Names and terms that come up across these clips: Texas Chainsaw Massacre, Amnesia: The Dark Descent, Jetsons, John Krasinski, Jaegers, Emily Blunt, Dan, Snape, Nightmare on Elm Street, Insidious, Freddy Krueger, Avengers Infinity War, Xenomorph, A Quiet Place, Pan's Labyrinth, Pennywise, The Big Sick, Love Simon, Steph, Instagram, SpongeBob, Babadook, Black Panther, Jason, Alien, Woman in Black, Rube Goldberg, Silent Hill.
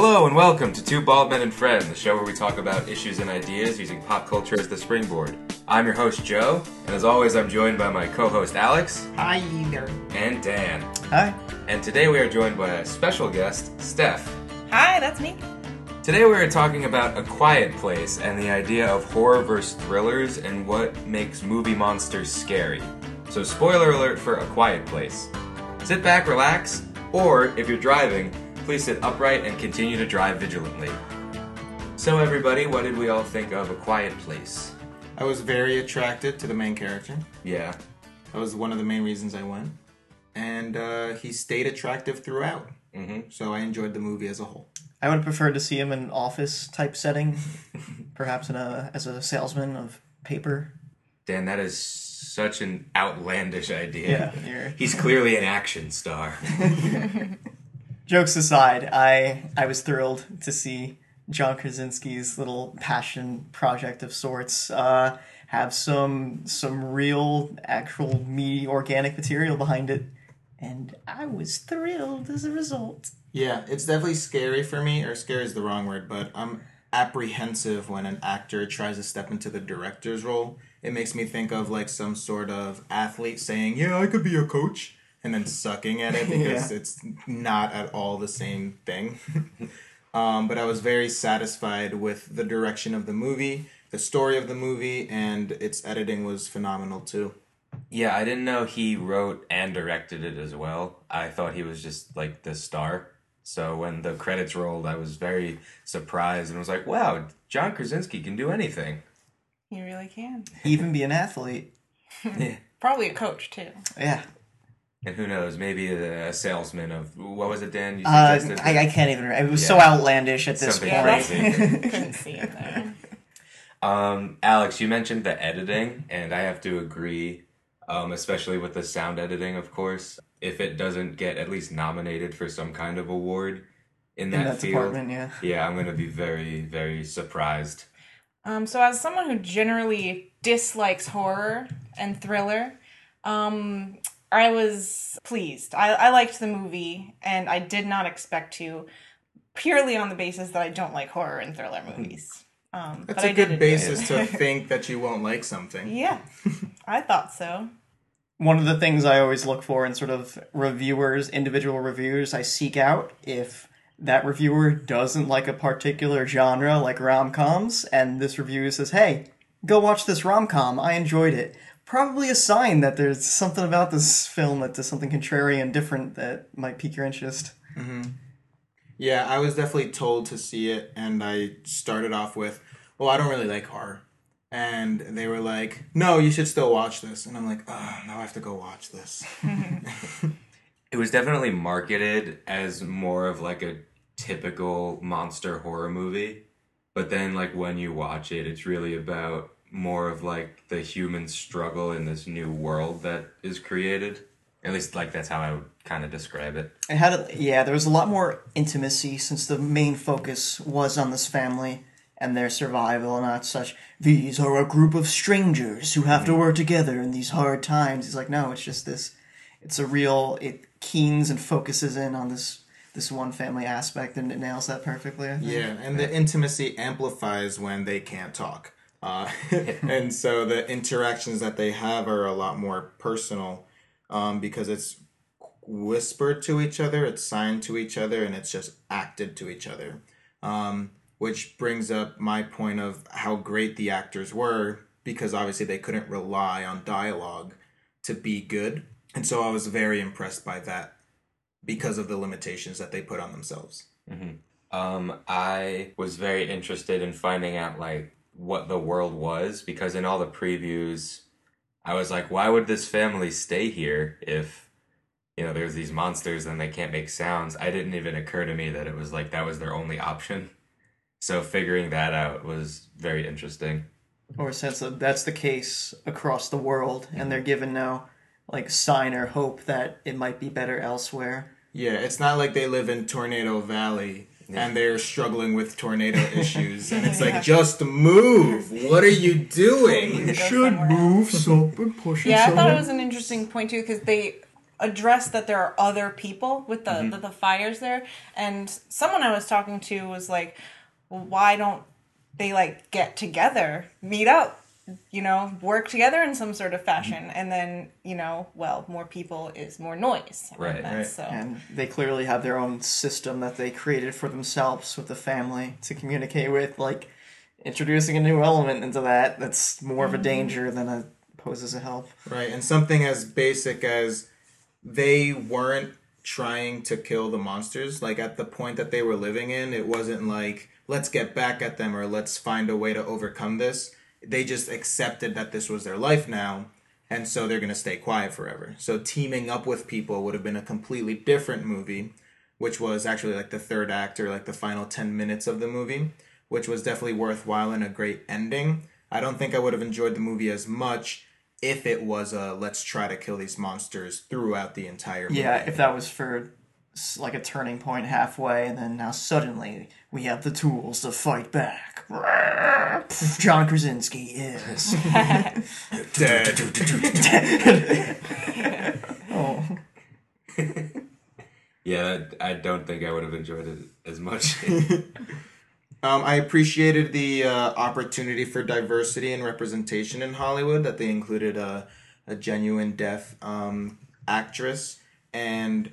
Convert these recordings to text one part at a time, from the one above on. Hello and welcome to Two Bald Men and Friends, the show where we talk about issues and ideas using pop culture as the springboard. I'm your host, Joe, and as always, I'm joined by my co-host, Alex. Hi there. And Dan. Hi. And today we are joined by a special guest, Steph. Hi, that's me. Today we are talking about A Quiet Place and the idea of horror versus thrillers and what makes movie monsters scary. So spoiler alert for A Quiet Place. Sit back, relax, or if you're driving, please sit upright and continue to drive vigilantly. So everybody, what did we all think of A Quiet Place? I was very attracted to the main character. Yeah. That was one of the main reasons I went. And he stayed attractive throughout. Mm-hmm. So I enjoyed the movie as a whole. I would have preferred to see him in an office-type setting, perhaps as a salesman of paper. Dan, that is such an outlandish idea. Yeah, he's clearly an action star. Jokes aside, I was thrilled to see John Krasinski's little passion project of sorts have some real, actual, meaty, organic material behind it. And I was thrilled as a result. Yeah, it's definitely scary for me, or scary is the wrong word, but I'm apprehensive when an actor tries to step into the director's role. It makes me think of like some sort of athlete saying, yeah, I could be a coach, and then sucking at it because it's not at all the same thing. But I was very satisfied with the direction of the movie, the story of the movie, and its editing was phenomenal too. Yeah, I didn't know he wrote and directed it as well. I thought he was just like the star. So when the credits rolled, I was very surprised and was like, wow, John Krasinski can do anything. He really can. Even be an athlete. Yeah. Probably a coach too. Yeah. And who knows, maybe a salesman of, what was it, Dan? You suggested? I can't even remember. It was so outlandish at this point. Something crazy. Couldn't see it there. Alex, you mentioned the editing, and I have to agree, especially with the sound editing, of course. If it doesn't get at least nominated for some kind of award in that field, department, yeah, I'm going to be very, very surprised. So as someone who generally dislikes horror and thriller, I was pleased. I liked the movie, and I did not expect to, purely on the basis that I don't like horror and thriller movies. That's a good basis to think that you won't like something. Yeah, I thought so. One of the things I always look for in sort of reviewers, individual reviewers, I seek out if that reviewer doesn't like a particular genre, like rom-coms, and this reviewer says, hey, go watch this rom-com, I enjoyed it. Probably a sign that there's something about this film that does something contrary and different that might pique your interest. Mm-hmm. Yeah, I was definitely told to see it, and I started off with, well, I don't really like horror. And they were like, no, you should still watch this. And I'm like, oh, now I have to go watch this. It was definitely marketed as more of like a typical monster horror movie. But then like when you watch it, it's really about more of like the human struggle in this new world that is created. At least like that's how I would kind of describe it. It had there was a lot more intimacy since the main focus was on this family and their survival and not such. These are a group of strangers who have to work together in these hard times. He's like, no, it's just this. It's a real. It keens and focuses in on this one family aspect, and it nails that perfectly, I think. Yeah, and the intimacy amplifies when they can't talk. And so the interactions that they have are a lot more personal because it's whispered to each other, it's signed to each other, and it's just acted to each other, which brings up my point of how great the actors were, because obviously they couldn't rely on dialogue to be good. And so I was very impressed by that because of the limitations that they put on themselves. Mm-hmm. I was very interested in finding out like what the world was, because in all the previews I was like, why would this family stay here if, you know, there's these monsters and they can't make sounds? I didn't even occur to me that it was like that was their only option. So figuring that out was very interesting. Or since that's the case across the world and they're given no like sign or hope that it might be better elsewhere. Yeah, it's not like they live in Tornado Valley. Yeah. And they're struggling with tornado issues. And it's like, just move. What are you doing? You should move. Push yourself. Yeah, I thought it was an interesting point, too, because they address that there are other people with the, mm-hmm. the fires there. And someone I was talking to was like, well, why don't they like get together, meet up, you know, work together in some sort of fashion, mm-hmm. and then, you know, well, more people is more noise. Right. So. And they clearly have their own system that they created for themselves with the family to communicate with, like introducing a new element into that that's more of a danger than a poses a help. Right, and something as basic as they weren't trying to kill the monsters. Like, at the point that they were living in, it wasn't like, let's get back at them or let's find a way to overcome this. They just accepted that this was their life now, and so they're going to stay quiet forever. So teaming up with people would have been a completely different movie, which was actually like the third act or like the final 10 minutes of the movie, which was definitely worthwhile and a great ending. I don't think I would have enjoyed the movie as much if it was a let's try to kill these monsters throughout the entire movie. Yeah, if that was for like a turning point halfway, and then now suddenly we have the tools to fight back. John Krasinski is dead. Oh. Yeah, I don't think I would have enjoyed it as much. I appreciated the opportunity for diversity and representation in Hollywood, that they included a genuine deaf actress, and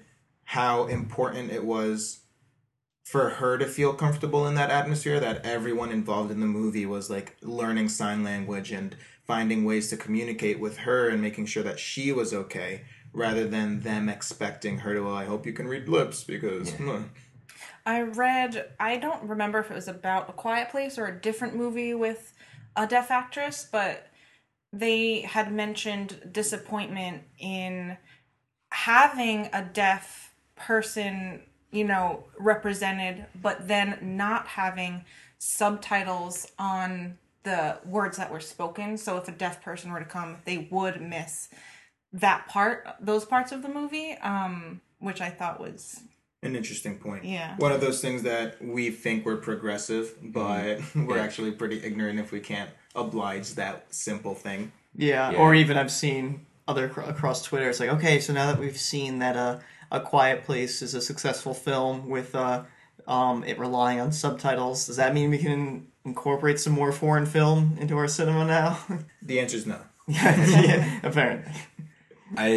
how important it was for her to feel comfortable in that atmosphere, that everyone involved in the movie was like learning sign language and finding ways to communicate with her and making sure that she was okay, rather than them expecting her to, well, I hope you can read lips because... Yeah. I read, I don't remember if it was about A Quiet Place or a different movie with a deaf actress, but they had mentioned disappointment in having a deaf person, you know, represented, but then not having subtitles on the words that were spoken. So if a deaf person were to come, they would miss that part, those parts of the movie, which I thought was... an interesting point. Yeah. One of those things that we think we're progressive, but we're actually pretty ignorant if we can't oblige that simple thing. Yeah. Or even I've seen other across Twitter, it's like, okay, so now that we've seen that A Quiet Place is a successful film with it relying on subtitles, does that mean we can incorporate some more foreign film into our cinema now? The answer is no. Yeah, apparently. I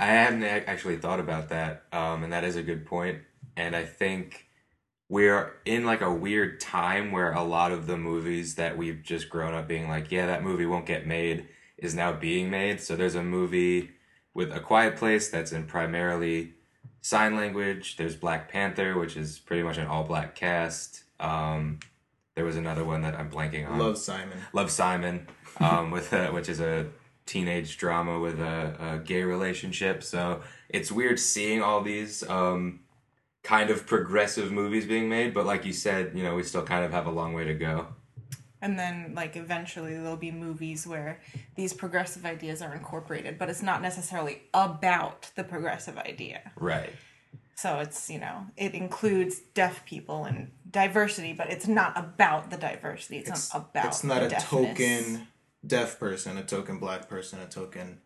haven't actually thought about that, and that is a good point. And I think we're in like a weird time where a lot of the movies that we've just grown up being like, yeah, that movie won't get made, is now being made. So there's a movie with A Quiet Place that's in primarily sign language. There's Black Panther, which is pretty much an all-black cast. There was another one that I'm blanking on. Love Simon, which is a teenage drama with a gay relationship. So it's weird seeing all these kind of progressive movies being made, but like you said, you know, we still kind of have a long way to go. And then like eventually there'll be movies where these progressive ideas are incorporated, but it's not necessarily about the progressive idea. Right. So it's, you know, it includes deaf people and diversity, but it's not about the diversity. It's not about the deafness. It's not a token... deaf person, a token black person, a token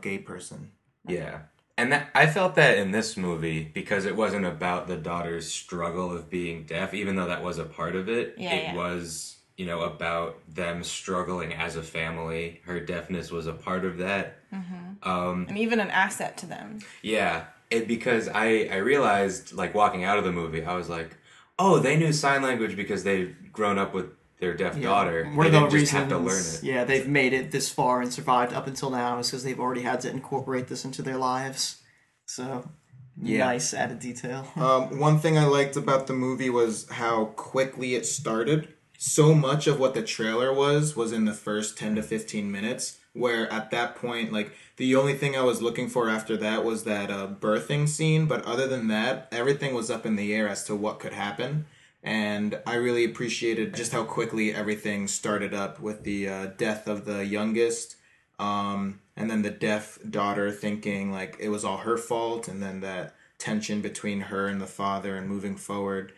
gay person. Yeah. And that, I felt that in this movie, because it wasn't about the daughter's struggle of being deaf, even though that was a part of it. Yeah, it was, you know, about them struggling as a family. Her deafness was a part of that. Mm-hmm. And even an asset to them. Yeah. Because I realized, like, walking out of the movie, I was like, oh, they knew sign language because they've grown up with their deaf daughter. One of the reasons have to learn it. Yeah, they've made it this far and survived up until now is because they've already had to incorporate this into their lives. So, nice added detail. One thing I liked about the movie was how quickly it started. So much of what the trailer was in the first 10 to 15 minutes, where at that point, like, the only thing I was looking for after that was that birthing scene, but other than that, everything was up in the air as to what could happen. And I really appreciated just how quickly everything started up with the death of the youngest, and then the deaf daughter thinking like it was all her fault, and then that tension between her and the father and moving forward,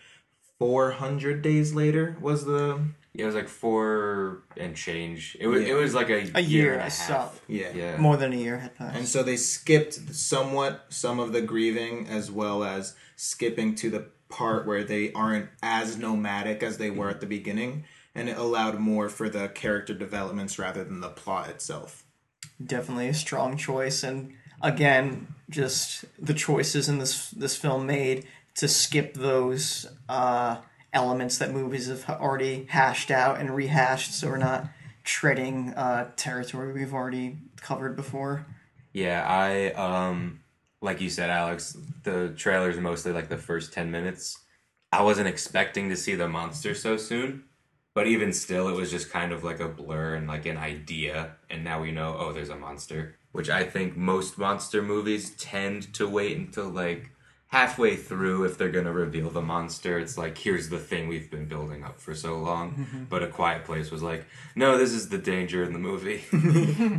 400 days later was the... Yeah, it was like 4 and change. It was like a year and a half. Yeah. More than a year had passed. And so they skipped somewhat some of the grieving, as well as skipping to the part where they aren't as nomadic as they were at the beginning. And it allowed more for the character developments rather than the plot itself. Definitely a strong choice. And again, just the choices in this film made to skip those... elements that movies have already hashed out and rehashed, so we're not treading territory we've already covered before. Yeah, I, like you said, Alex, the trailer's mostly like the first 10 minutes. I wasn't expecting to see the monster so soon, but even still, it was just kind of like a blur and like an idea, and now we know, oh, there's a monster, which I think most monster movies tend to wait until like halfway through, if they're going to reveal the monster. It's like, here's the thing we've been building up for so long. Mm-hmm. But A Quiet Place was like, no, this is the danger in the movie.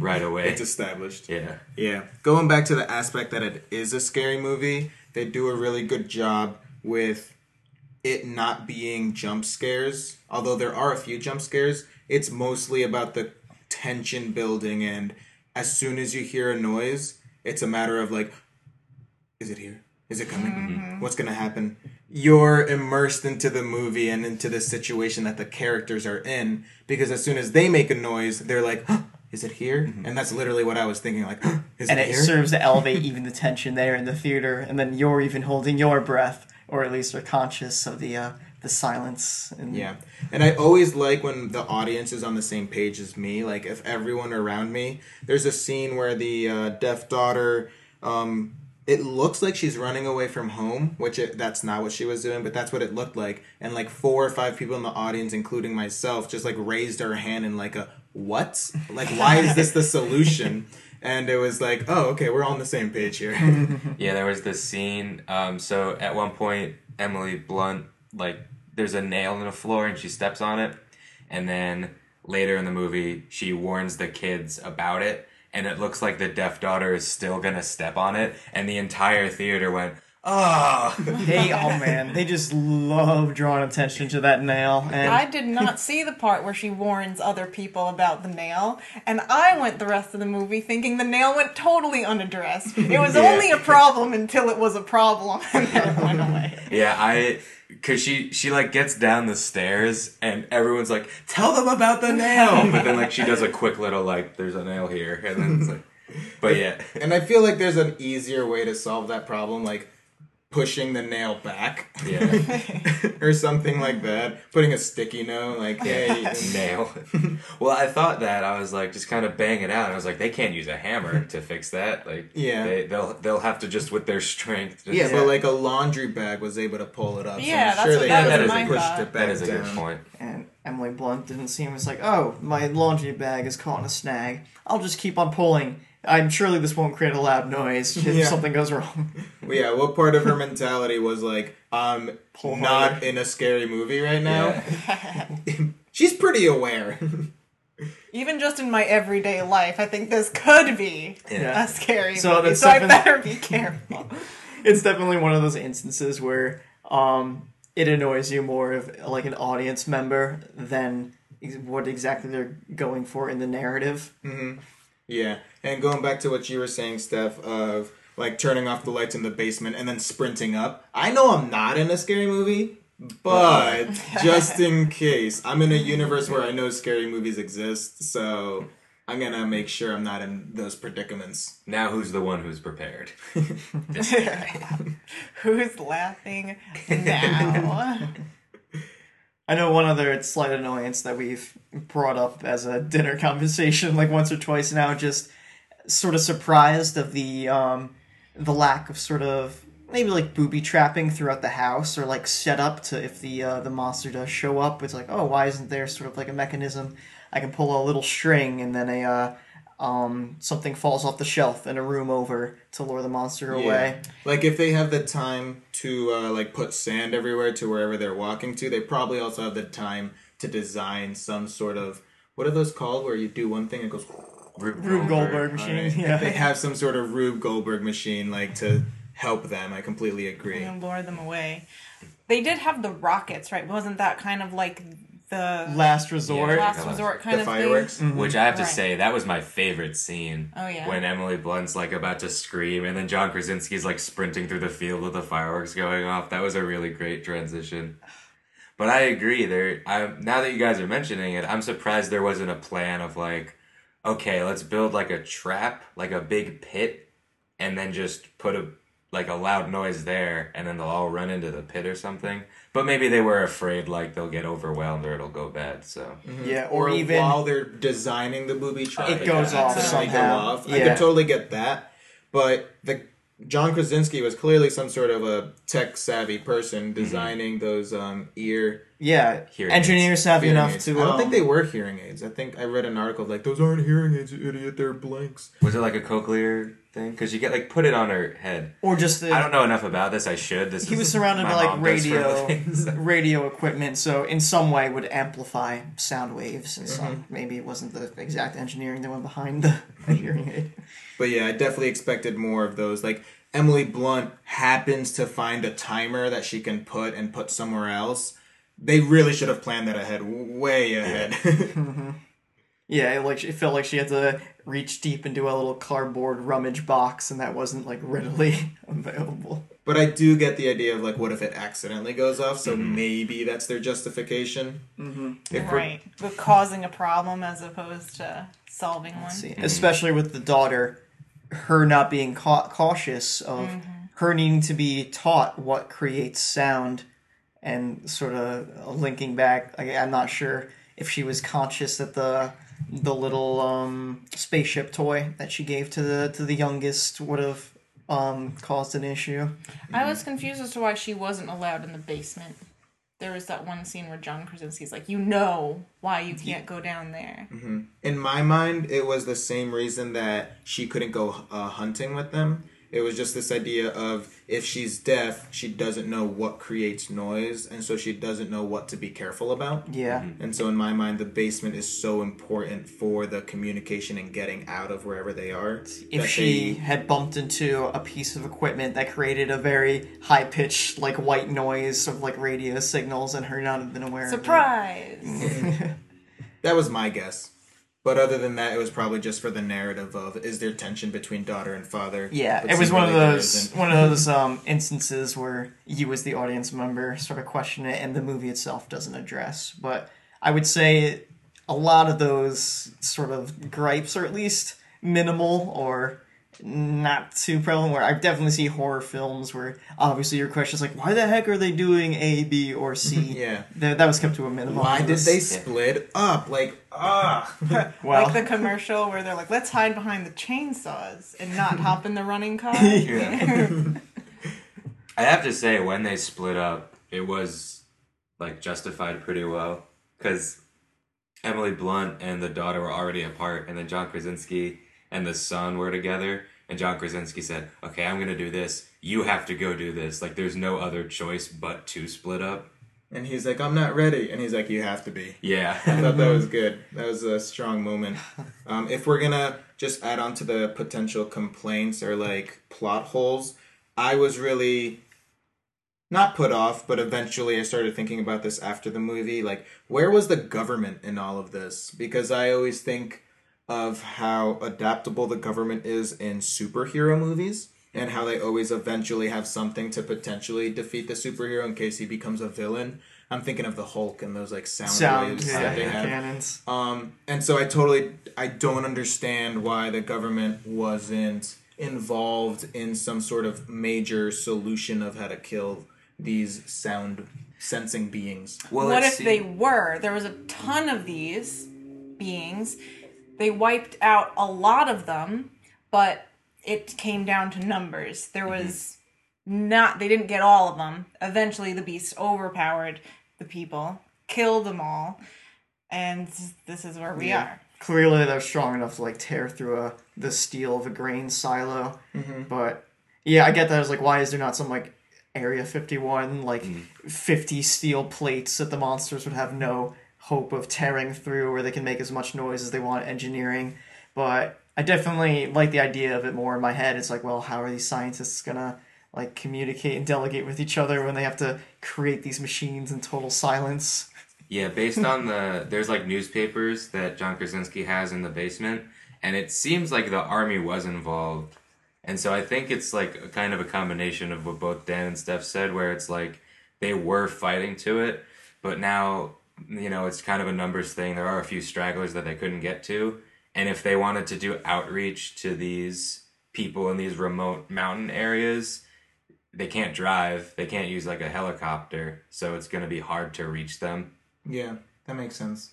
Right away. It's established. Yeah. Going back to the aspect that it is a scary movie, they do a really good job with it not being jump scares. Although there are a few jump scares, it's mostly about the tension building, and as soon as you hear a noise, it's a matter of like, is it here? Is it coming? Mm-hmm. What's going to happen? You're immersed into the movie and into the situation that the characters are in, because as soon as they make a noise, they're like, huh, is it here? Mm-hmm. And that's literally what I was thinking, like, huh, is it here? And it serves to elevate even the tension there in the theater, and then you're even holding your breath, or at least are conscious of the silence. And I always like when the audience is on the same page as me, like if everyone around me. There's a scene where the deaf daughter... it looks like she's running away from home, which that's not what she was doing, but that's what it looked like. And like 4 or 5 people in the audience, including myself, just like raised her hand in like a, what? Like, why is this the solution? And it was like, oh, okay, we're all on the same page here. Yeah, there was this scene. So at one point, Emily Blunt, like, there's a nail in the floor and she steps on it. And then later in the movie, she warns the kids about it. And it looks like the deaf daughter is still going to step on it. And the entire theater went, oh. Man. They just love drawing attention to that nail. And I did not see the part where she warns other people about the nail. And I went the rest of the movie thinking the nail went totally unaddressed. It was only a problem until it was a problem. And then it went away. Yeah, because she like gets down the stairs and everyone's like, tell them about the nail, but then like she does a quick little like, there's a nail here, and then it's like, but yeah. And I feel like there's an easier way to solve that problem, like pushing the nail back, or something like that. Putting a sticky note, like, hey, nail. Well, I thought that I was like, just kind of bang it out. And I was like, they can't use a hammer to fix that. Like, they'll have to just with their strength. But like a laundry bag was able to pull it up. Yeah, so I'm sure they pushed it back. That is a good point. And Emily Blunt didn't seem as like, oh, my laundry bag is caught in a snag. I'll just keep on pulling. I'm surely this won't create a loud noise if something goes wrong. Yeah, what part of her mentality was like, I'm not in a scary movie right now? Yeah. She's pretty aware. Even just in my everyday life, I think this could be a scary movie, so I better be careful. It's definitely one of those instances where it annoys you more of like an audience member than what exactly they're going for in the narrative. Mm-hmm. Yeah, and going back to what you were saying, Steph, of like turning off the lights in the basement and then sprinting up. I know I'm not in a scary movie, but just in case, I'm in a universe where I know scary movies exist, so I'm going to make sure I'm not in those predicaments. Now who's the one who's prepared? Who's laughing now? I know one other slight annoyance that we've brought up as a dinner conversation like once or twice now, just sort of surprised of the lack of sort of maybe like booby trapping throughout the house, or like set up to if the monster does show up, it's like, oh, why isn't there sort of like a mechanism? I can pull a little string and then something falls off the shelf in a room over to lure the monster away. Like if they have the time to like put sand everywhere to wherever they're walking to, they probably also have the time to design some sort of, what are those called where you do one thing and it goes Rube Goldberg machine. Right. Yeah. If they have some sort of Rube Goldberg machine like to help them, I completely agree. And lure them away. They did have the rockets, right? Wasn't that kind of like the last resort? Yeah, last resort kind of fireworks thing? Mm-hmm. Which I have to say, that was my favorite scene. Oh, yeah. When Emily Blunt's like about to scream and then John Krasinski's like sprinting through the field with the fireworks going off. That was a really great transition. But I agree. Now that you guys are mentioning it, I'm surprised there wasn't a plan of like, okay, let's build like a trap, like a big pit, and then just put a loud noise there, and then they'll all run into the pit or something. But maybe they were afraid like they'll get overwhelmed or it'll go bad. So yeah, or even while they're designing the booby trap, it goes off somehow. Yeah. I could totally get that, but John Krasinski was clearly some sort of a tech-savvy person designing those engineer savvy enough to... I don't think they were hearing aids. I think I read an article like, those aren't hearing aids, you idiot, they're blanks. Was it like a cochlear thing? Because you get like, put it on her head. Or just I don't know enough about this, I should. He was surrounded by like radio equipment, so in some way would amplify sound waves. And maybe it wasn't the exact engineering that went behind the hearing aid. But yeah, I definitely expected more of those. Like, Emily Blunt happens to find a timer that she can put somewhere else. They really should have planned that ahead, way ahead. Mm-hmm. Yeah, it felt like she had to reach deep into a little cardboard rummage box, and that wasn't like readily available. But I do get the idea of like, what if it accidentally goes off? So maybe that's their justification. Mm-hmm. Right, but causing a problem as opposed to solving one. Mm-hmm. Especially with the daughter, her not being cautious of her needing to be taught what creates sound. And sort of linking back, I'm not sure if she was conscious that the little spaceship toy that she gave to the youngest would have caused an issue. I was confused as to why she wasn't allowed in the basement. There was that one scene where John Krasinski's like, you know why you can't go down there. Mm-hmm. In my mind, it was the same reason that she couldn't go hunting with them. It was just this idea of, if she's deaf, she doesn't know what creates noise, and so she doesn't know what to be careful about. Yeah. Mm-hmm. And so in my mind, the basement is so important for the communication and getting out of wherever they are. If she had bumped into a piece of equipment that created a very high-pitched, like, white noise of, like, radio signals, and her not have been aware of it. Surprise! That was my guess. But other than that, it was probably just for the narrative of, is there tension between daughter and father? Yeah, it was one of those instances where you as the audience member sort of question it and the movie itself doesn't address. But I would say a lot of those sort of gripes are at least minimal or not too prevalent, where I definitely see horror films where obviously your question is like, why the heck are they doing A, B, or C? Yeah. That was kept to a minimum. Why did they split up? Like, well, like the commercial where they're like, let's hide behind the chainsaws and not hop in the running car. I have to say, when they split up, it was like justified pretty well, because Emily Blunt and the daughter were already apart, and then John Krasinski and the son were together, and John Krasinski said, okay, I'm going to do this. You have to go do this. Like, there's no other choice but to split up. And he's like, I'm not ready. And he's like, you have to be. Yeah. I thought that was good. That was a strong moment. If we're going to just add on to the potential complaints or, like, plot holes, I was really not put off, but eventually I started thinking about this after the movie. Like, where was the government in all of this? Because I always think of how adaptable the government is in superhero movies, and how they always eventually have something to potentially defeat the superhero in case he becomes a villain. I'm thinking of the Hulk and those like sound waves that they have. Cannons. And so I don't understand why the government wasn't involved in some sort of major solution of how to kill these sound sensing beings. Well, what if they were? There was a ton of these beings. They wiped out a lot of them, but it came down to numbers. There was they didn't get all of them. Eventually the beast overpowered the people, killed them all, and this is where we are. Clearly they're strong enough to like tear through the steel of a grain silo. Mm-hmm. But yeah, I get that. I was like, why is there not some like Area 51, like 50 steel plates that the monsters would have no hope of tearing through, where they can make as much noise as they want engineering? But I definitely like the idea of it more in my head. It's like, well, how are these scientists gonna like communicate and delegate with each other when they have to create these machines in total silence. Yeah, based on the... There's, like, newspapers that John Krasinski has in the basement, and it seems like the army was involved. And so I think it's, like, a kind of a combination of what both Dan and Steph said, where it's, like, they were fighting to it, but now, you know, it's kind of a numbers thing. There are a few stragglers that they couldn't get to, and if they wanted to do outreach to these people in these remote mountain areas... They can't drive. They can't use, like, a helicopter. So it's going to be hard to reach them. Yeah, that makes sense.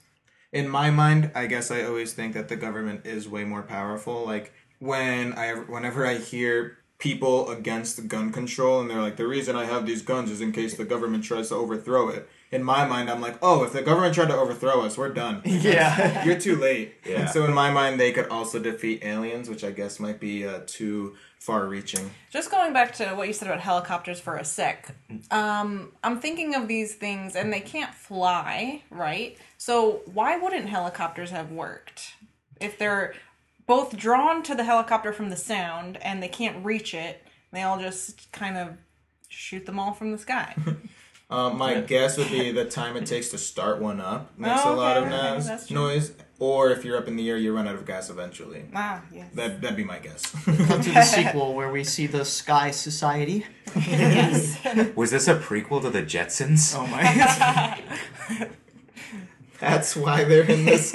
In my mind, I guess I always think that the government is way more powerful. Like, whenever I hear people against gun control, and they're like, the reason I have these guns is in case the government tries to overthrow it. In my mind, I'm like, oh, if the government tried to overthrow us, we're done. Yeah. You're too late. Yeah. And so in my mind, they could also defeat aliens, which I guess might be too far-reaching. Just going back to what you said about helicopters for a sec, I'm thinking of these things, and they can't fly, right? So why wouldn't helicopters have worked? If they're both drawn to the helicopter from the sound, and they can't reach it, they all just kind of shoot them all from the sky. My guess would be the time it takes to start one up makes a lot of noise. Or if you're up in the air, you run out of gas eventually. Ah, yes. That'd be my guess. Come to the sequel where we see the Sky Society. Yes. Was this a prequel to the Jetsons? Oh my God. That's why they're in this.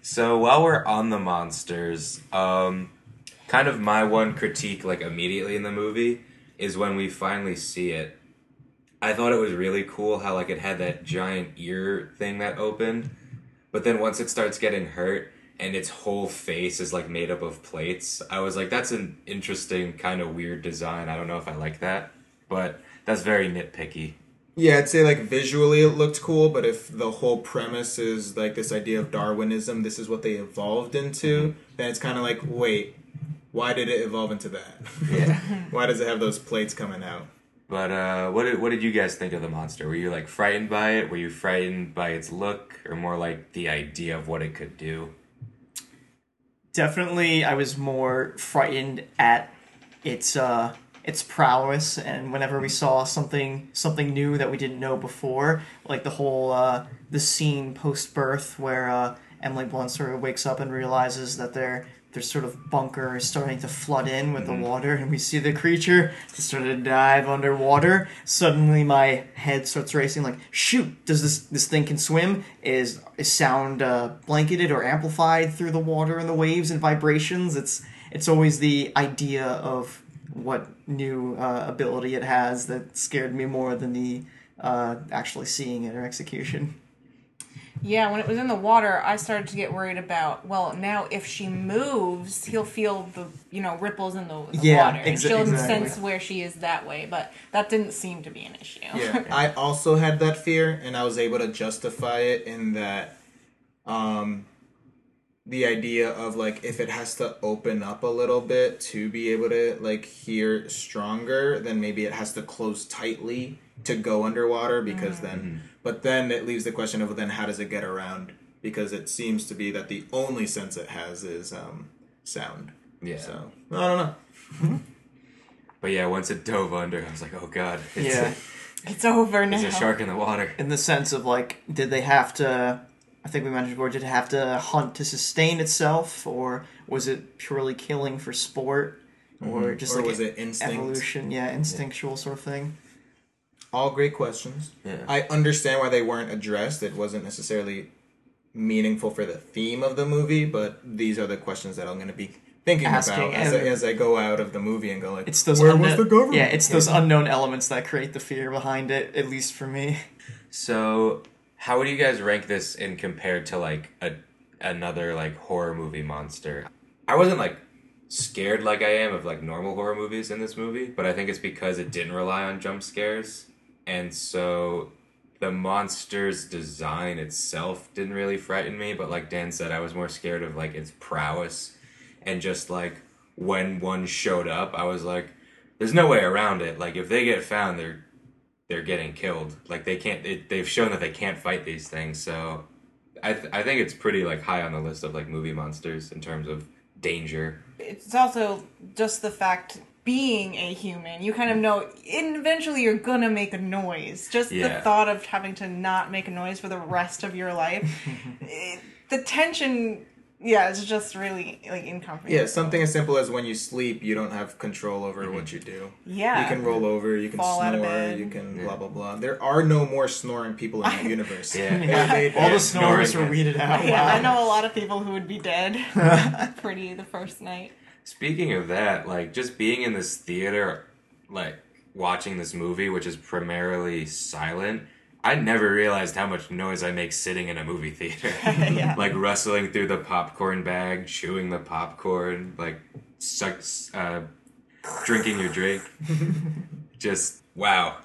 So while we're on the monsters, kind of my one critique, like immediately in the movie, is when we finally see it. I thought it was really cool how, like, it had that giant ear thing that opened, but then once it starts getting hurt and its whole face is, like, made up of plates, I was like, that's an interesting kind of weird design. I don't know if I like that, but that's very nitpicky. Yeah, I'd say, like, visually it looked cool, but if the whole premise is, like, this idea of Darwinism, this is what they evolved into, then it's kind of like, wait... Why did it evolve into that? Yeah. Why does it have those plates coming out? But what did you guys think of the monster? Were you, like, frightened by it? Were you frightened by its look? Or more like the idea of what it could do? Definitely I was more frightened at its prowess. And whenever we saw something new that we didn't know before, like the whole the scene post-birth where Emily Blunt sort of wakes up and realizes that their sort of bunker is starting to flood in with the water, and we see the creature sort of dive underwater. Suddenly my head starts racing, like, shoot, does this thing can swim? Is sound blanketed or amplified through the water and the waves and vibrations? It's always the idea of what new ability it has that scared me more than the actually seeing it or execution. Yeah, when it was in the water, I started to get worried about, well, now if she moves, he'll feel the, you know, ripples in the water. And she'll sense where she is that way, but that didn't seem to be an issue. Yeah, I also had that fear, and I was able to justify it in that the idea of, like, if it has to open up a little bit to be able to, like, hear stronger, then maybe it has to close tightly to go underwater, because then... But then it leaves the question of, then how does it get around? Because it seems to be that the only sense it has is sound. Yeah. So, I don't know. But yeah, once it dove under, I was like, oh God. It's over now. There's a shark in the water. In the sense of, like, did they have to, I think we mentioned before, did it have to hunt to sustain itself? Or was it purely killing for sport? Or just, or like, was it instinct? Evolution, instinctual sort of thing. All great questions. Yeah. I understand why they weren't addressed. It wasn't necessarily meaningful for the theme of the movie, but these are the questions that I'm going to be thinking about as I go out of the movie and go, like, it's those where was the government? Yeah, it's those unknown elements that create the fear behind it, at least for me. So how would you guys rank this in compared to, like, another, like, horror movie monster? I wasn't, like, scared like I am of, like, normal horror movies in this movie, but I think it's because it didn't rely on jump scares. And so the monster's design itself didn't really frighten me. But like Dan said, I was more scared of, like, its prowess. And just, like, when one showed up, I was like, there's no way around it. Like, if they get found, they're getting killed. Like, they can't... They've shown that they can't fight these things. So I think it's pretty, like, high on the list of, like, movie monsters in terms of danger. It's also just the fact, being a human, you kind of know eventually you're gonna make a noise. Just the thought of having to not make a noise for the rest of your life, the tension, it's just really like incomprehensible. Yeah, something as simple as when you sleep, you don't have control over what you do. Yeah, you can roll over, you can fall snore, out of bed. You can blah blah blah. There are no more snoring people in the universe. All the snorers were weeded out. Yeah, wow. I know a lot of people who would be dead pretty the first night. Speaking of that, like, just being in this theater, like, watching this movie, which is primarily silent, I never realized how much noise I make sitting in a movie theater. Like, rustling through the popcorn bag, chewing the popcorn, like, drinking your drink. Just, wow.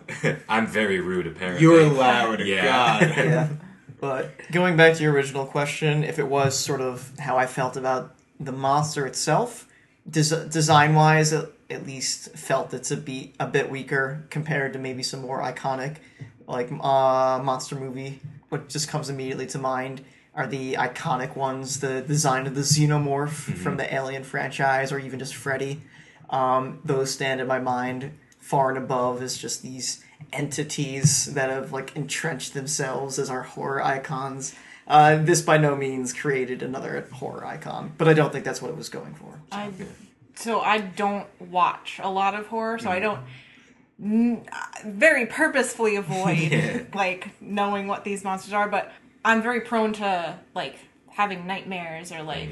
I'm very rude, apparently. You're loud. God. But going back to your original question, if it was sort of how I felt about the monster itself... Design-wise, at least felt it's a bit weaker compared to maybe some more iconic, like, monster movie. What just comes immediately to mind are the iconic ones, the design of the Xenomorph from the Alien franchise, or even just Freddy. Those stand in my mind far and above as just these entities that have, like, entrenched themselves as our horror icons. This by no means created another horror icon, but I don't think that's what it was going for. So, so I don't watch a lot of horror, so I very purposefully avoid like knowing what these monsters are, but I'm very prone to like having nightmares or like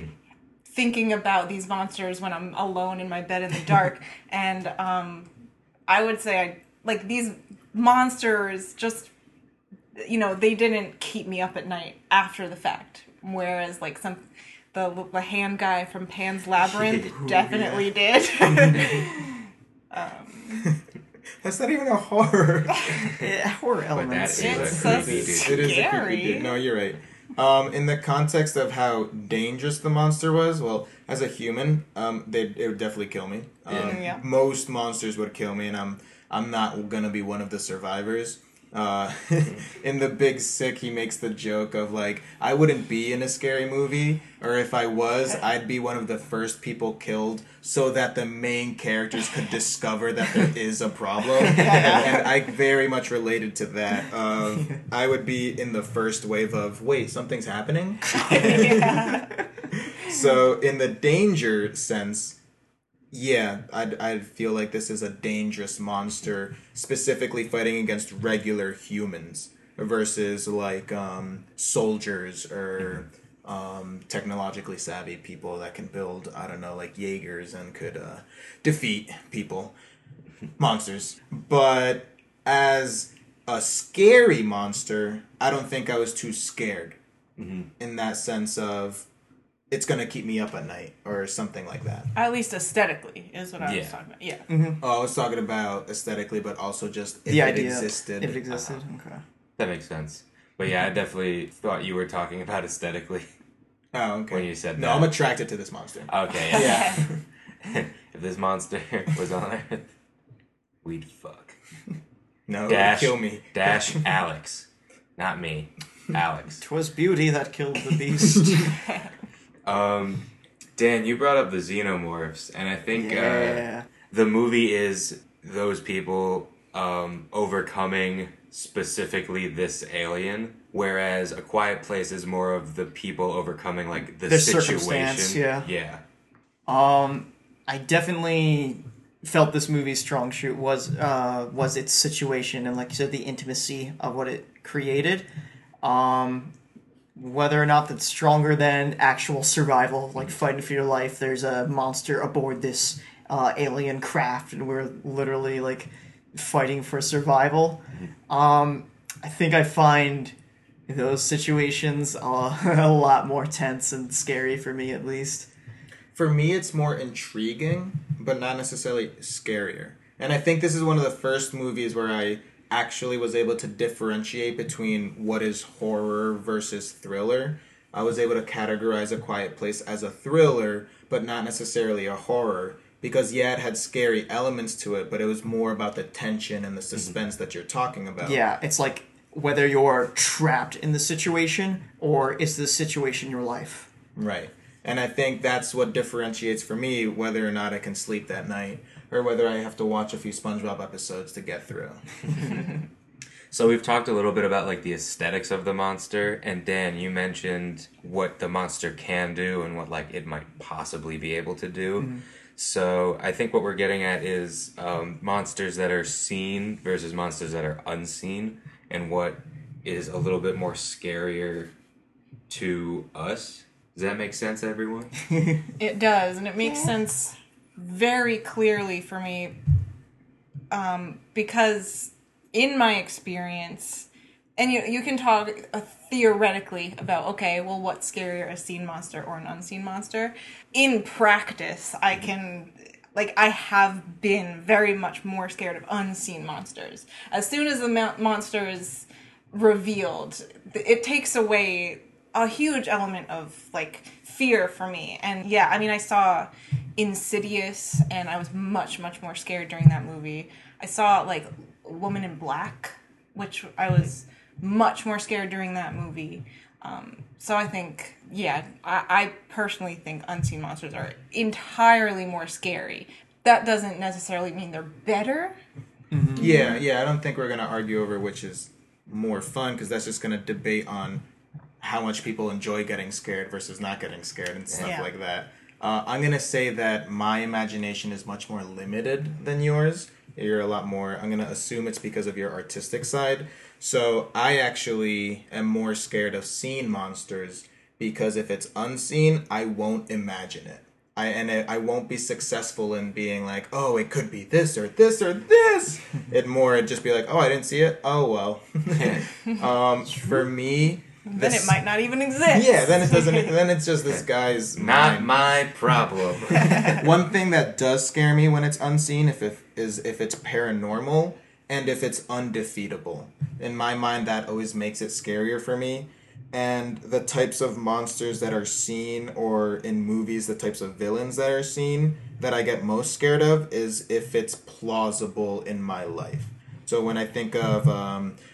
thinking about these monsters when I'm alone in my bed in the dark. And I would say like these monsters just... you know, they didn't keep me up at night after the fact. Whereas, like, the hand guy from Pan's Labyrinth definitely did. That's not even a horror. Horror element. It's so scary. It is a creepy dude. No, you're right. In the context of how dangerous the monster was, well, as a human, it would definitely kill me. Most monsters would kill me, and I'm not gonna be one of the survivors. In The Big Sick, he makes the joke of, like, I wouldn't be in a scary movie, or if I was, I'd be one of the first people killed so that the main characters could discover that there is a problem. And I very much related to that. I would be in the first wave of, wait, something's happening? So, in the danger sense... yeah, I'd feel like this is a dangerous monster, specifically fighting against regular humans versus, like, soldiers or technologically savvy people that can build, I don't know, like, Jaegers and could defeat people, monsters. But as a scary monster, I don't think I was too scared in that sense of... it's going to keep me up at night, or something like that. At least aesthetically, is what I was talking about. Yeah. Oh, I was talking about aesthetically, but also just if it existed. If it existed, okay. That makes sense. But yeah, I definitely thought you were talking about aesthetically. Oh, okay. When you said that. No, I'm attracted to this monster. Okay. Yeah. If this monster was on Earth, we'd fuck. No, dash, it would kill me. Dash Alex. Not me. Alex. 'Twas beauty that killed the beast. Dan, you brought up the Xenomorphs, and I think the movie is those people overcoming specifically this alien, whereas A Quiet Place is more of the people overcoming, like, the situation. Circumstance, I definitely felt this movie's strong suit was its situation, and like you said, the intimacy of what it created. Whether or not that's stronger than actual survival, like fighting for your life. There's a monster aboard this alien craft, and we're literally like fighting for survival. I think I find those situations a lot more tense and scary for me, at least. For me, it's more intriguing, but not necessarily scarier. And I think this is one of the first movies where I actually was able to differentiate between what is horror versus thriller. I was able to categorize A Quiet Place as a thriller, but not necessarily a horror, because it had scary elements to it, but it was more about the tension and the suspense that you're talking about. Yeah, it's like whether you're trapped in the situation or is the situation your life. Right. And I think that's what differentiates for me whether or not I can sleep that night or whether I have to watch a few SpongeBob episodes to get through. So we've talked a little bit about like the aesthetics of the monster, and Dan, you mentioned what the monster can do and what like it might possibly be able to do. Mm-hmm. So I think what we're getting at is monsters that are seen versus monsters that are unseen, and what is a little bit more scarier to us. Does that make sense, everyone? It does, and it makes sense very clearly for me because in my experience, and you can talk theoretically about, okay, well, what's scarier, a seen monster or an unseen monster? In practice, I have been very much more scared of unseen monsters. As soon as the monster is revealed, it takes away a huge element of, like, fear for me. And, yeah, I mean, I saw Insidious, and I was much, much more scared during that movie. I saw, like, Woman in Black, which I was much more scared during that movie. So I think, yeah, I personally think unseen monsters are entirely more scary. That doesn't necessarily mean they're better. Mm-hmm. Yeah, I don't think we're going to argue over which is more fun, because that's just going to debate on how much people enjoy getting scared versus not getting scared and stuff like that. I'm going to say that my imagination is much more limited than yours. You're a lot more, I'm going to assume it's because of your artistic side. So I actually am more scared of seen monsters because if it's unseen, I won't imagine it. I won't be successful in being like, oh, it could be this or this or this. It'd just be like, oh, I didn't see it. Oh, well. For me... Then it might not even exist. Yeah, then it doesn't. Then it's just this guy's not my problem. One thing that does scare me when it's unseen, if it's paranormal and if it's undefeatable. In my mind, that always makes it scarier for me. And the types of monsters that are seen, or in movies, the types of villains that are seen, that I get most scared of is if it's plausible in my life. So when I think of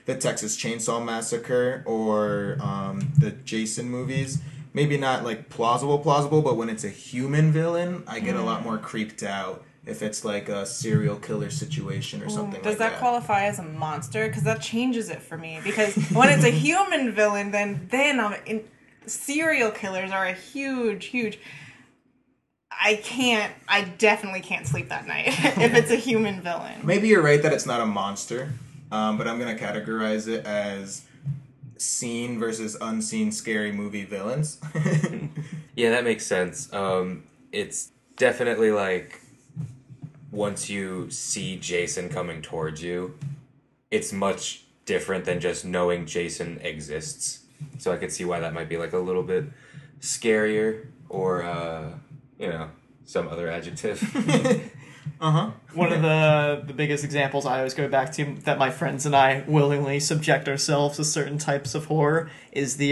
the Texas Chainsaw Massacre or the Jason movies, maybe not like plausible, but when it's a human villain, I get a lot more creeped out if it's like a serial killer situation or something like that. Does that qualify as a monster? Because that changes it for me. Because when it's a human villain, then serial killers are a huge, huge... I definitely can't sleep that night if it's a human villain. Maybe you're right that it's not a monster, but I'm going to categorize it as seen versus unseen scary movie villains. Yeah, that makes sense. It's definitely like once you see Jason coming towards you, it's much different than just knowing Jason exists. So I could see why that might be like a little bit scarier or... you know, some other adjective. Uh-huh. One of the biggest examples I always go back to that my friends and I willingly subject ourselves to certain types of horror is the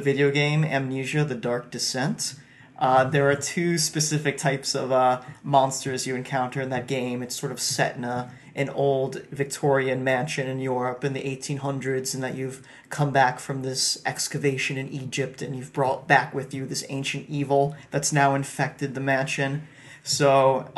video game Amnesia: The Dark Descent. There are two specific types of monsters you encounter in that game. It's sort of set in an old Victorian mansion in Europe in the 1800s, and that you've come back from this excavation in Egypt and you've brought back with you this ancient evil that's now infected the mansion. So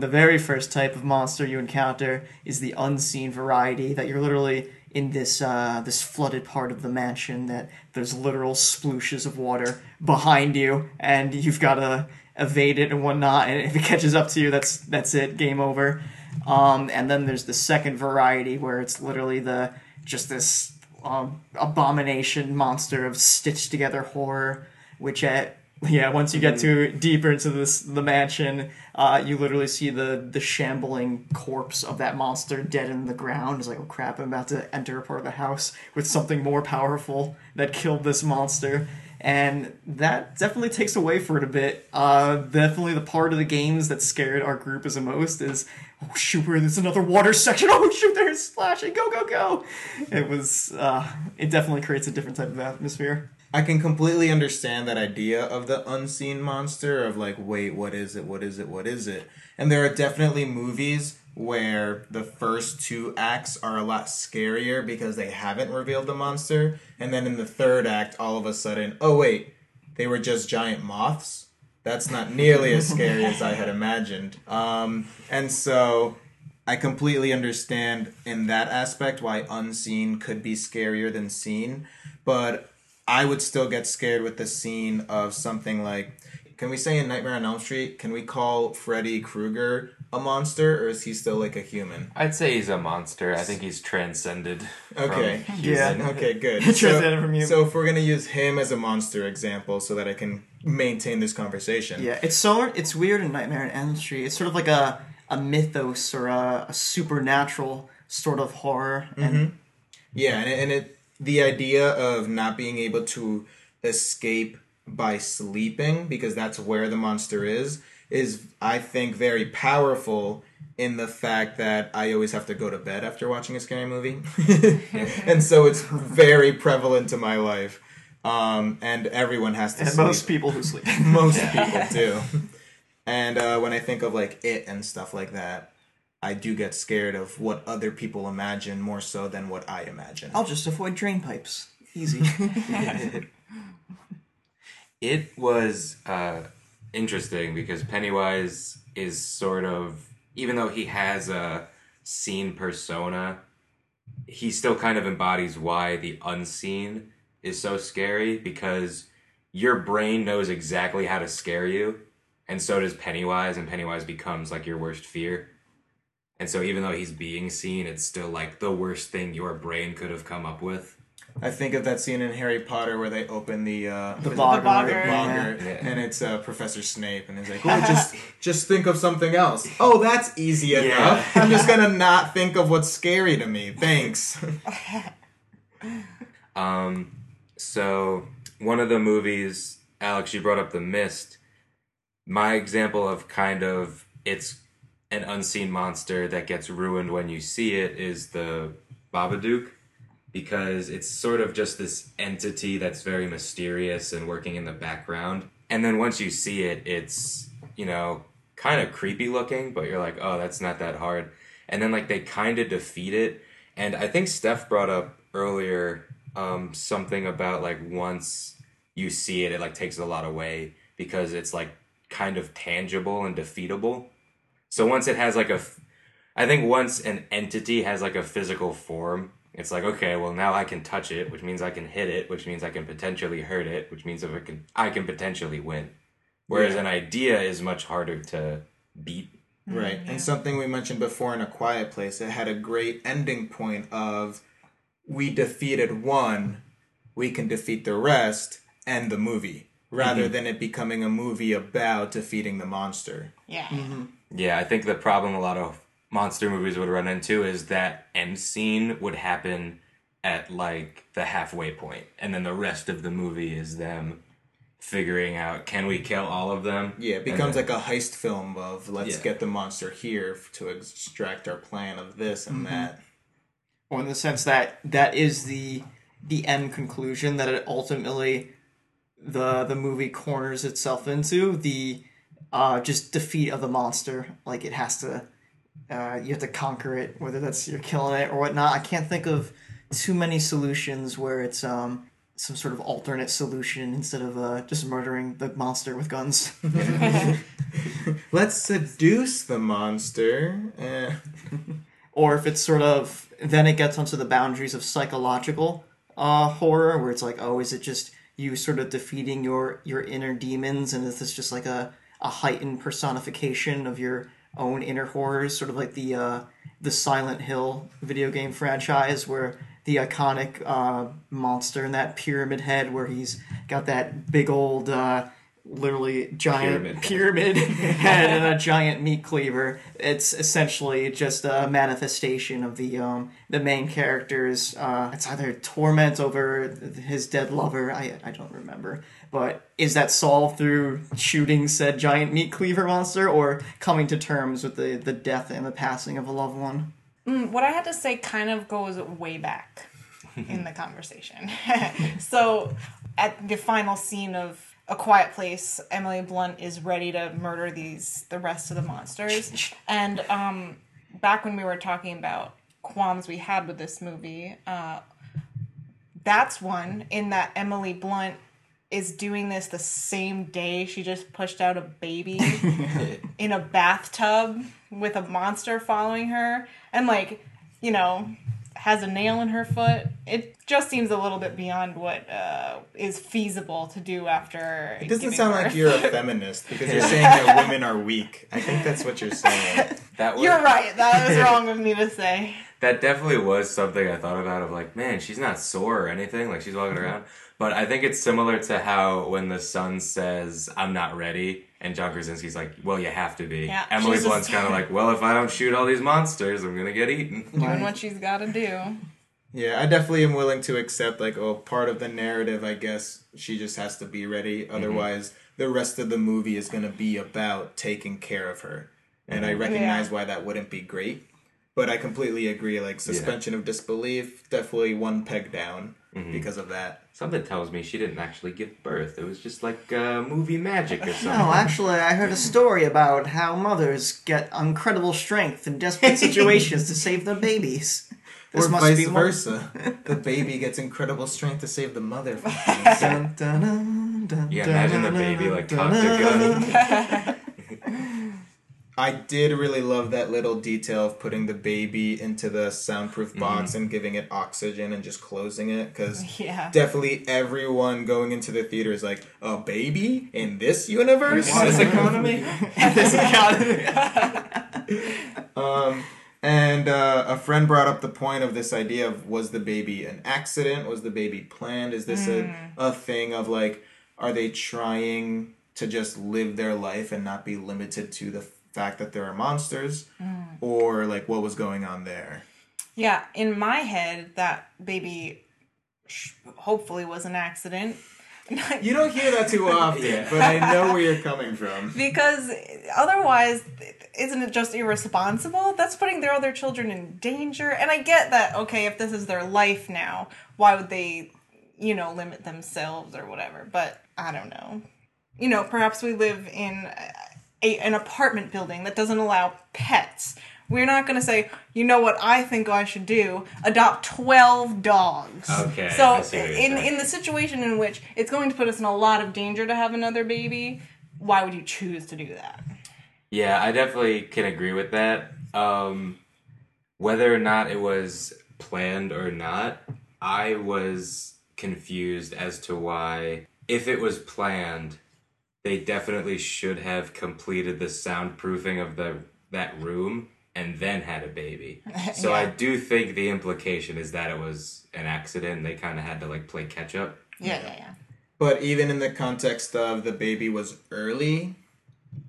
the very first type of monster you encounter is the unseen variety, that you're literally in this this flooded part of the mansion, that there's literal splooshes of water behind you and you've got to evade it and whatnot, and if it catches up to you, that's it, game over. And then there's the second variety where it's literally this abomination monster of stitched together horror, which once you get to deeper into the mansion, you literally see the shambling corpse of that monster dead in the ground. It's like, oh crap, I'm about to enter a part of the house with something more powerful that killed this monster. And that definitely takes away for it a bit. Definitely the part of the games that scared our group as the most is, oh shoot, there's another water section. Oh shoot, there's splashing. Go, go, go. It definitely creates a different type of atmosphere. I can completely understand that idea of the unseen monster of like, wait, what is it? What is it? What is it? And there are definitely movies where the first two acts are a lot scarier because they haven't revealed the monster. And then in the third act, all of a sudden, oh wait, they were just giant moths. That's not nearly as scary as I had imagined. And so I completely understand in that aspect why unseen could be scarier than seen. But I would still get scared with the scene of something like, can we say in Nightmare on Elm Street, can we call Freddy Krueger a monster, or is he still like a human? I'd say he's a monster. I think he's transcended. Okay. From human. Yeah. Okay, good. Transcended from human. So if we're going to use him as a monster example so that I can maintain this conversation. Yeah, it's weird in Nightmare on Elm Street. It's sort of like a mythos or a supernatural sort of horror. And mm-hmm. Yeah, and the idea of not being able to escape by sleeping, because that's where the monster is, I think, very powerful in the fact that I always have to go to bed after watching a scary movie. And so it's very prevalent to my life. And everyone has to sleep. Most people who sleep. Most people do. And when I think of, like, It and stuff like that, I do get scared of what other people imagine more so than what I imagine. I'll just avoid drain pipes. Easy. It was interesting because Pennywise is sort of, even though he has a seen persona, he still kind of embodies why the unseen is so scary, because your brain knows exactly how to scare you, and so does Pennywise, and Pennywise becomes like your worst fear. And so even though he's being seen, it's still like the worst thing your brain could have come up with. I think of that scene in Harry Potter where they open the Bogger. Yeah. And it's Professor Snape, and he's like, oh, just think of something else. Oh, that's easy enough. I'm just going to not think of what's scary to me. Thanks. So one of the movies, Alex, you brought up The Mist. My example of kind of it's an unseen monster that gets ruined when you see it is the Babadook. Because it's sort of just this entity that's very mysterious and working in the background. And then once you see it, it's, you know, kind of creepy looking, but you're like, oh, that's not that hard. And then, like, they kind of defeat it. And I think Steph brought up earlier something about, like, once you see it, it, like, takes a lot away because it's, like, kind of tangible and defeatable. So once it has, like, I think once an entity has, like, a physical form, it's like, okay, well, now I can touch it, which means I can hit it, which means I can potentially hurt it, which means I can potentially win. Whereas an idea is much harder to beat. Right. Mm-hmm, yeah. And something we mentioned before in A Quiet Place, it had a great ending point of, we defeated one, we can defeat the rest, and the movie, rather mm-hmm. than it becoming a movie about defeating the monster. Yeah. Mm-hmm. Yeah, I think the problem a lot of monster movies would run into is that end scene would happen at, like, the halfway point. And then the rest of the movie is them figuring out, can we kill all of them? Yeah, it becomes then, like a heist film of, let's get the monster here to extract our plan of this and mm-hmm. that. Well, in the sense that is the end conclusion that it ultimately, the movie corners itself into, the just defeat of the monster. Like, it has to... you have to conquer it, whether that's you're killing it or whatnot. I can't think of too many solutions where it's some sort of alternate solution instead of just murdering the monster with guns. Let's seduce the monster. Or if it's sort of, then it gets onto the boundaries of psychological horror, where it's like, oh, is it just you sort of defeating your inner demons, and is this just like a heightened personification of your own inner horrors, sort of like the Silent Hill video game franchise, where the iconic monster in that pyramid head, where he's got that big old literally giant pyramid head and a giant meat cleaver. It's essentially just a manifestation of the main character's it's either torment over his dead lover, I don't remember, but is that solved through shooting said giant meat cleaver monster, or coming to terms with the death and the passing of a loved one? What I had to say kind of goes way back in the conversation. So at the final scene of A Quiet Place, Emily Blunt is ready to murder the rest of the monsters. And back when we were talking about qualms we had with this movie, that's one, in that Emily Blunt is doing this the same day she just pushed out a baby in a bathtub with a monster following her and, like, you know, has a nail in her foot. It just seems a little bit beyond what is feasible to do after It doesn't sound birth. Like you're a feminist, because you're saying that women are weak. I think that's what you're saying. That was... You're right. That was wrong of me to say. That definitely was something I thought about of, like, man, she's not sore or anything. Like, she's walking around. But I think it's similar to how when the son says, I'm not ready, and John Krasinski's like, well, you have to be. Yeah, Emily Blunt's kind of like, well, if I don't shoot all these monsters, I'm going to get eaten. Doing what she's got to do. Yeah, I definitely am willing to accept, like, oh, part of the narrative, I guess, she just has to be ready. Otherwise, the rest of the movie is going to be about taking care of her. And I recognize why that wouldn't be great. But I completely agree, like, suspension of disbelief, definitely one peg down. Because of that. Something tells me she didn't actually give birth. It was just like movie magic or something. No, actually, I heard a story about how mothers get incredible strength in desperate situations to save their babies. This or must vice be versa. The baby gets incredible strength to save the mother. From dun, dun, dun, dun, yeah, imagine the baby, like, cocked a gun. I did really love that little detail of putting the baby into the soundproof box and giving it oxygen and just closing it. Because definitely everyone going into the theater is like, a baby in this universe? In this economy? In this economy. And a friend brought up the point of this idea of, was the baby an accident? Was the baby planned? Is this a thing of, like, are they trying to just live their life and not be limited to the fact that there are monsters, or, like, what was going on there? Yeah, in my head, that baby hopefully was an accident. You don't hear that too often, but I know where you're coming from. Because otherwise, isn't it just irresponsible? That's putting their other children in danger. And I get that, okay, if this is their life now, why would they, you know, limit themselves or whatever? But I don't know. You know, perhaps we live in an apartment building that doesn't allow pets. We're not going to say, you know what I think I should do? Adopt 12 dogs. Okay. So in the situation in which it's going to put us in a lot of danger to have another baby, why would you choose to do that? Yeah, I definitely can agree with that. Whether or not it was planned or not, I was confused as to why, if it was planned, they definitely should have completed the soundproofing of that room and then had a baby. So I do think the implication is that it was an accident and they kind of had to, like, play catch up. Yeah. But even in the context of the baby was early,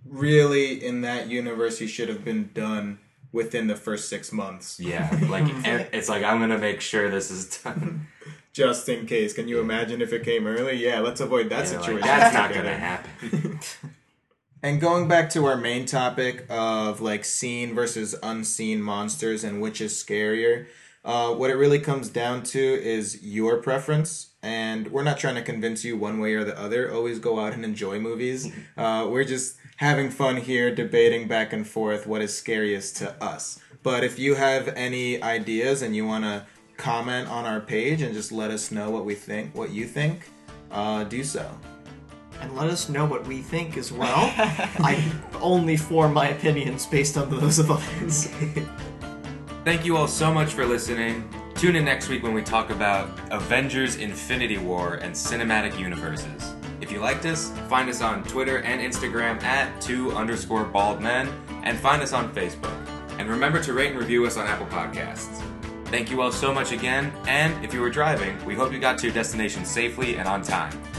really in that universe he should have been done within the first 6 months. Yeah, like, it's like, I'm going to make sure this is done. Just in case. Can you imagine if it came early? Yeah, let's avoid that situation. Like, that's not going to happen. And going back to our main topic of, like, seen versus unseen monsters and which is scarier, what it really comes down to is your preference. And we're not trying to convince you one way or the other. Always go out and enjoy movies. We're just having fun here, debating back and forth what is scariest to us. But if you have any ideas and you want to comment on our page and just let us know what we think, what you think, do so. And let us know what we think as well. I only form my opinions based on those of others. Thank you all so much for listening. Tune in next week when we talk about Avengers Infinity War and cinematic universes. If you liked us, find us on Twitter and Instagram @2_baldmen, and find us on Facebook. And remember to rate and review us on Apple Podcasts. Thank you all so much again, and if you were driving, we hope you got to your destination safely and on time.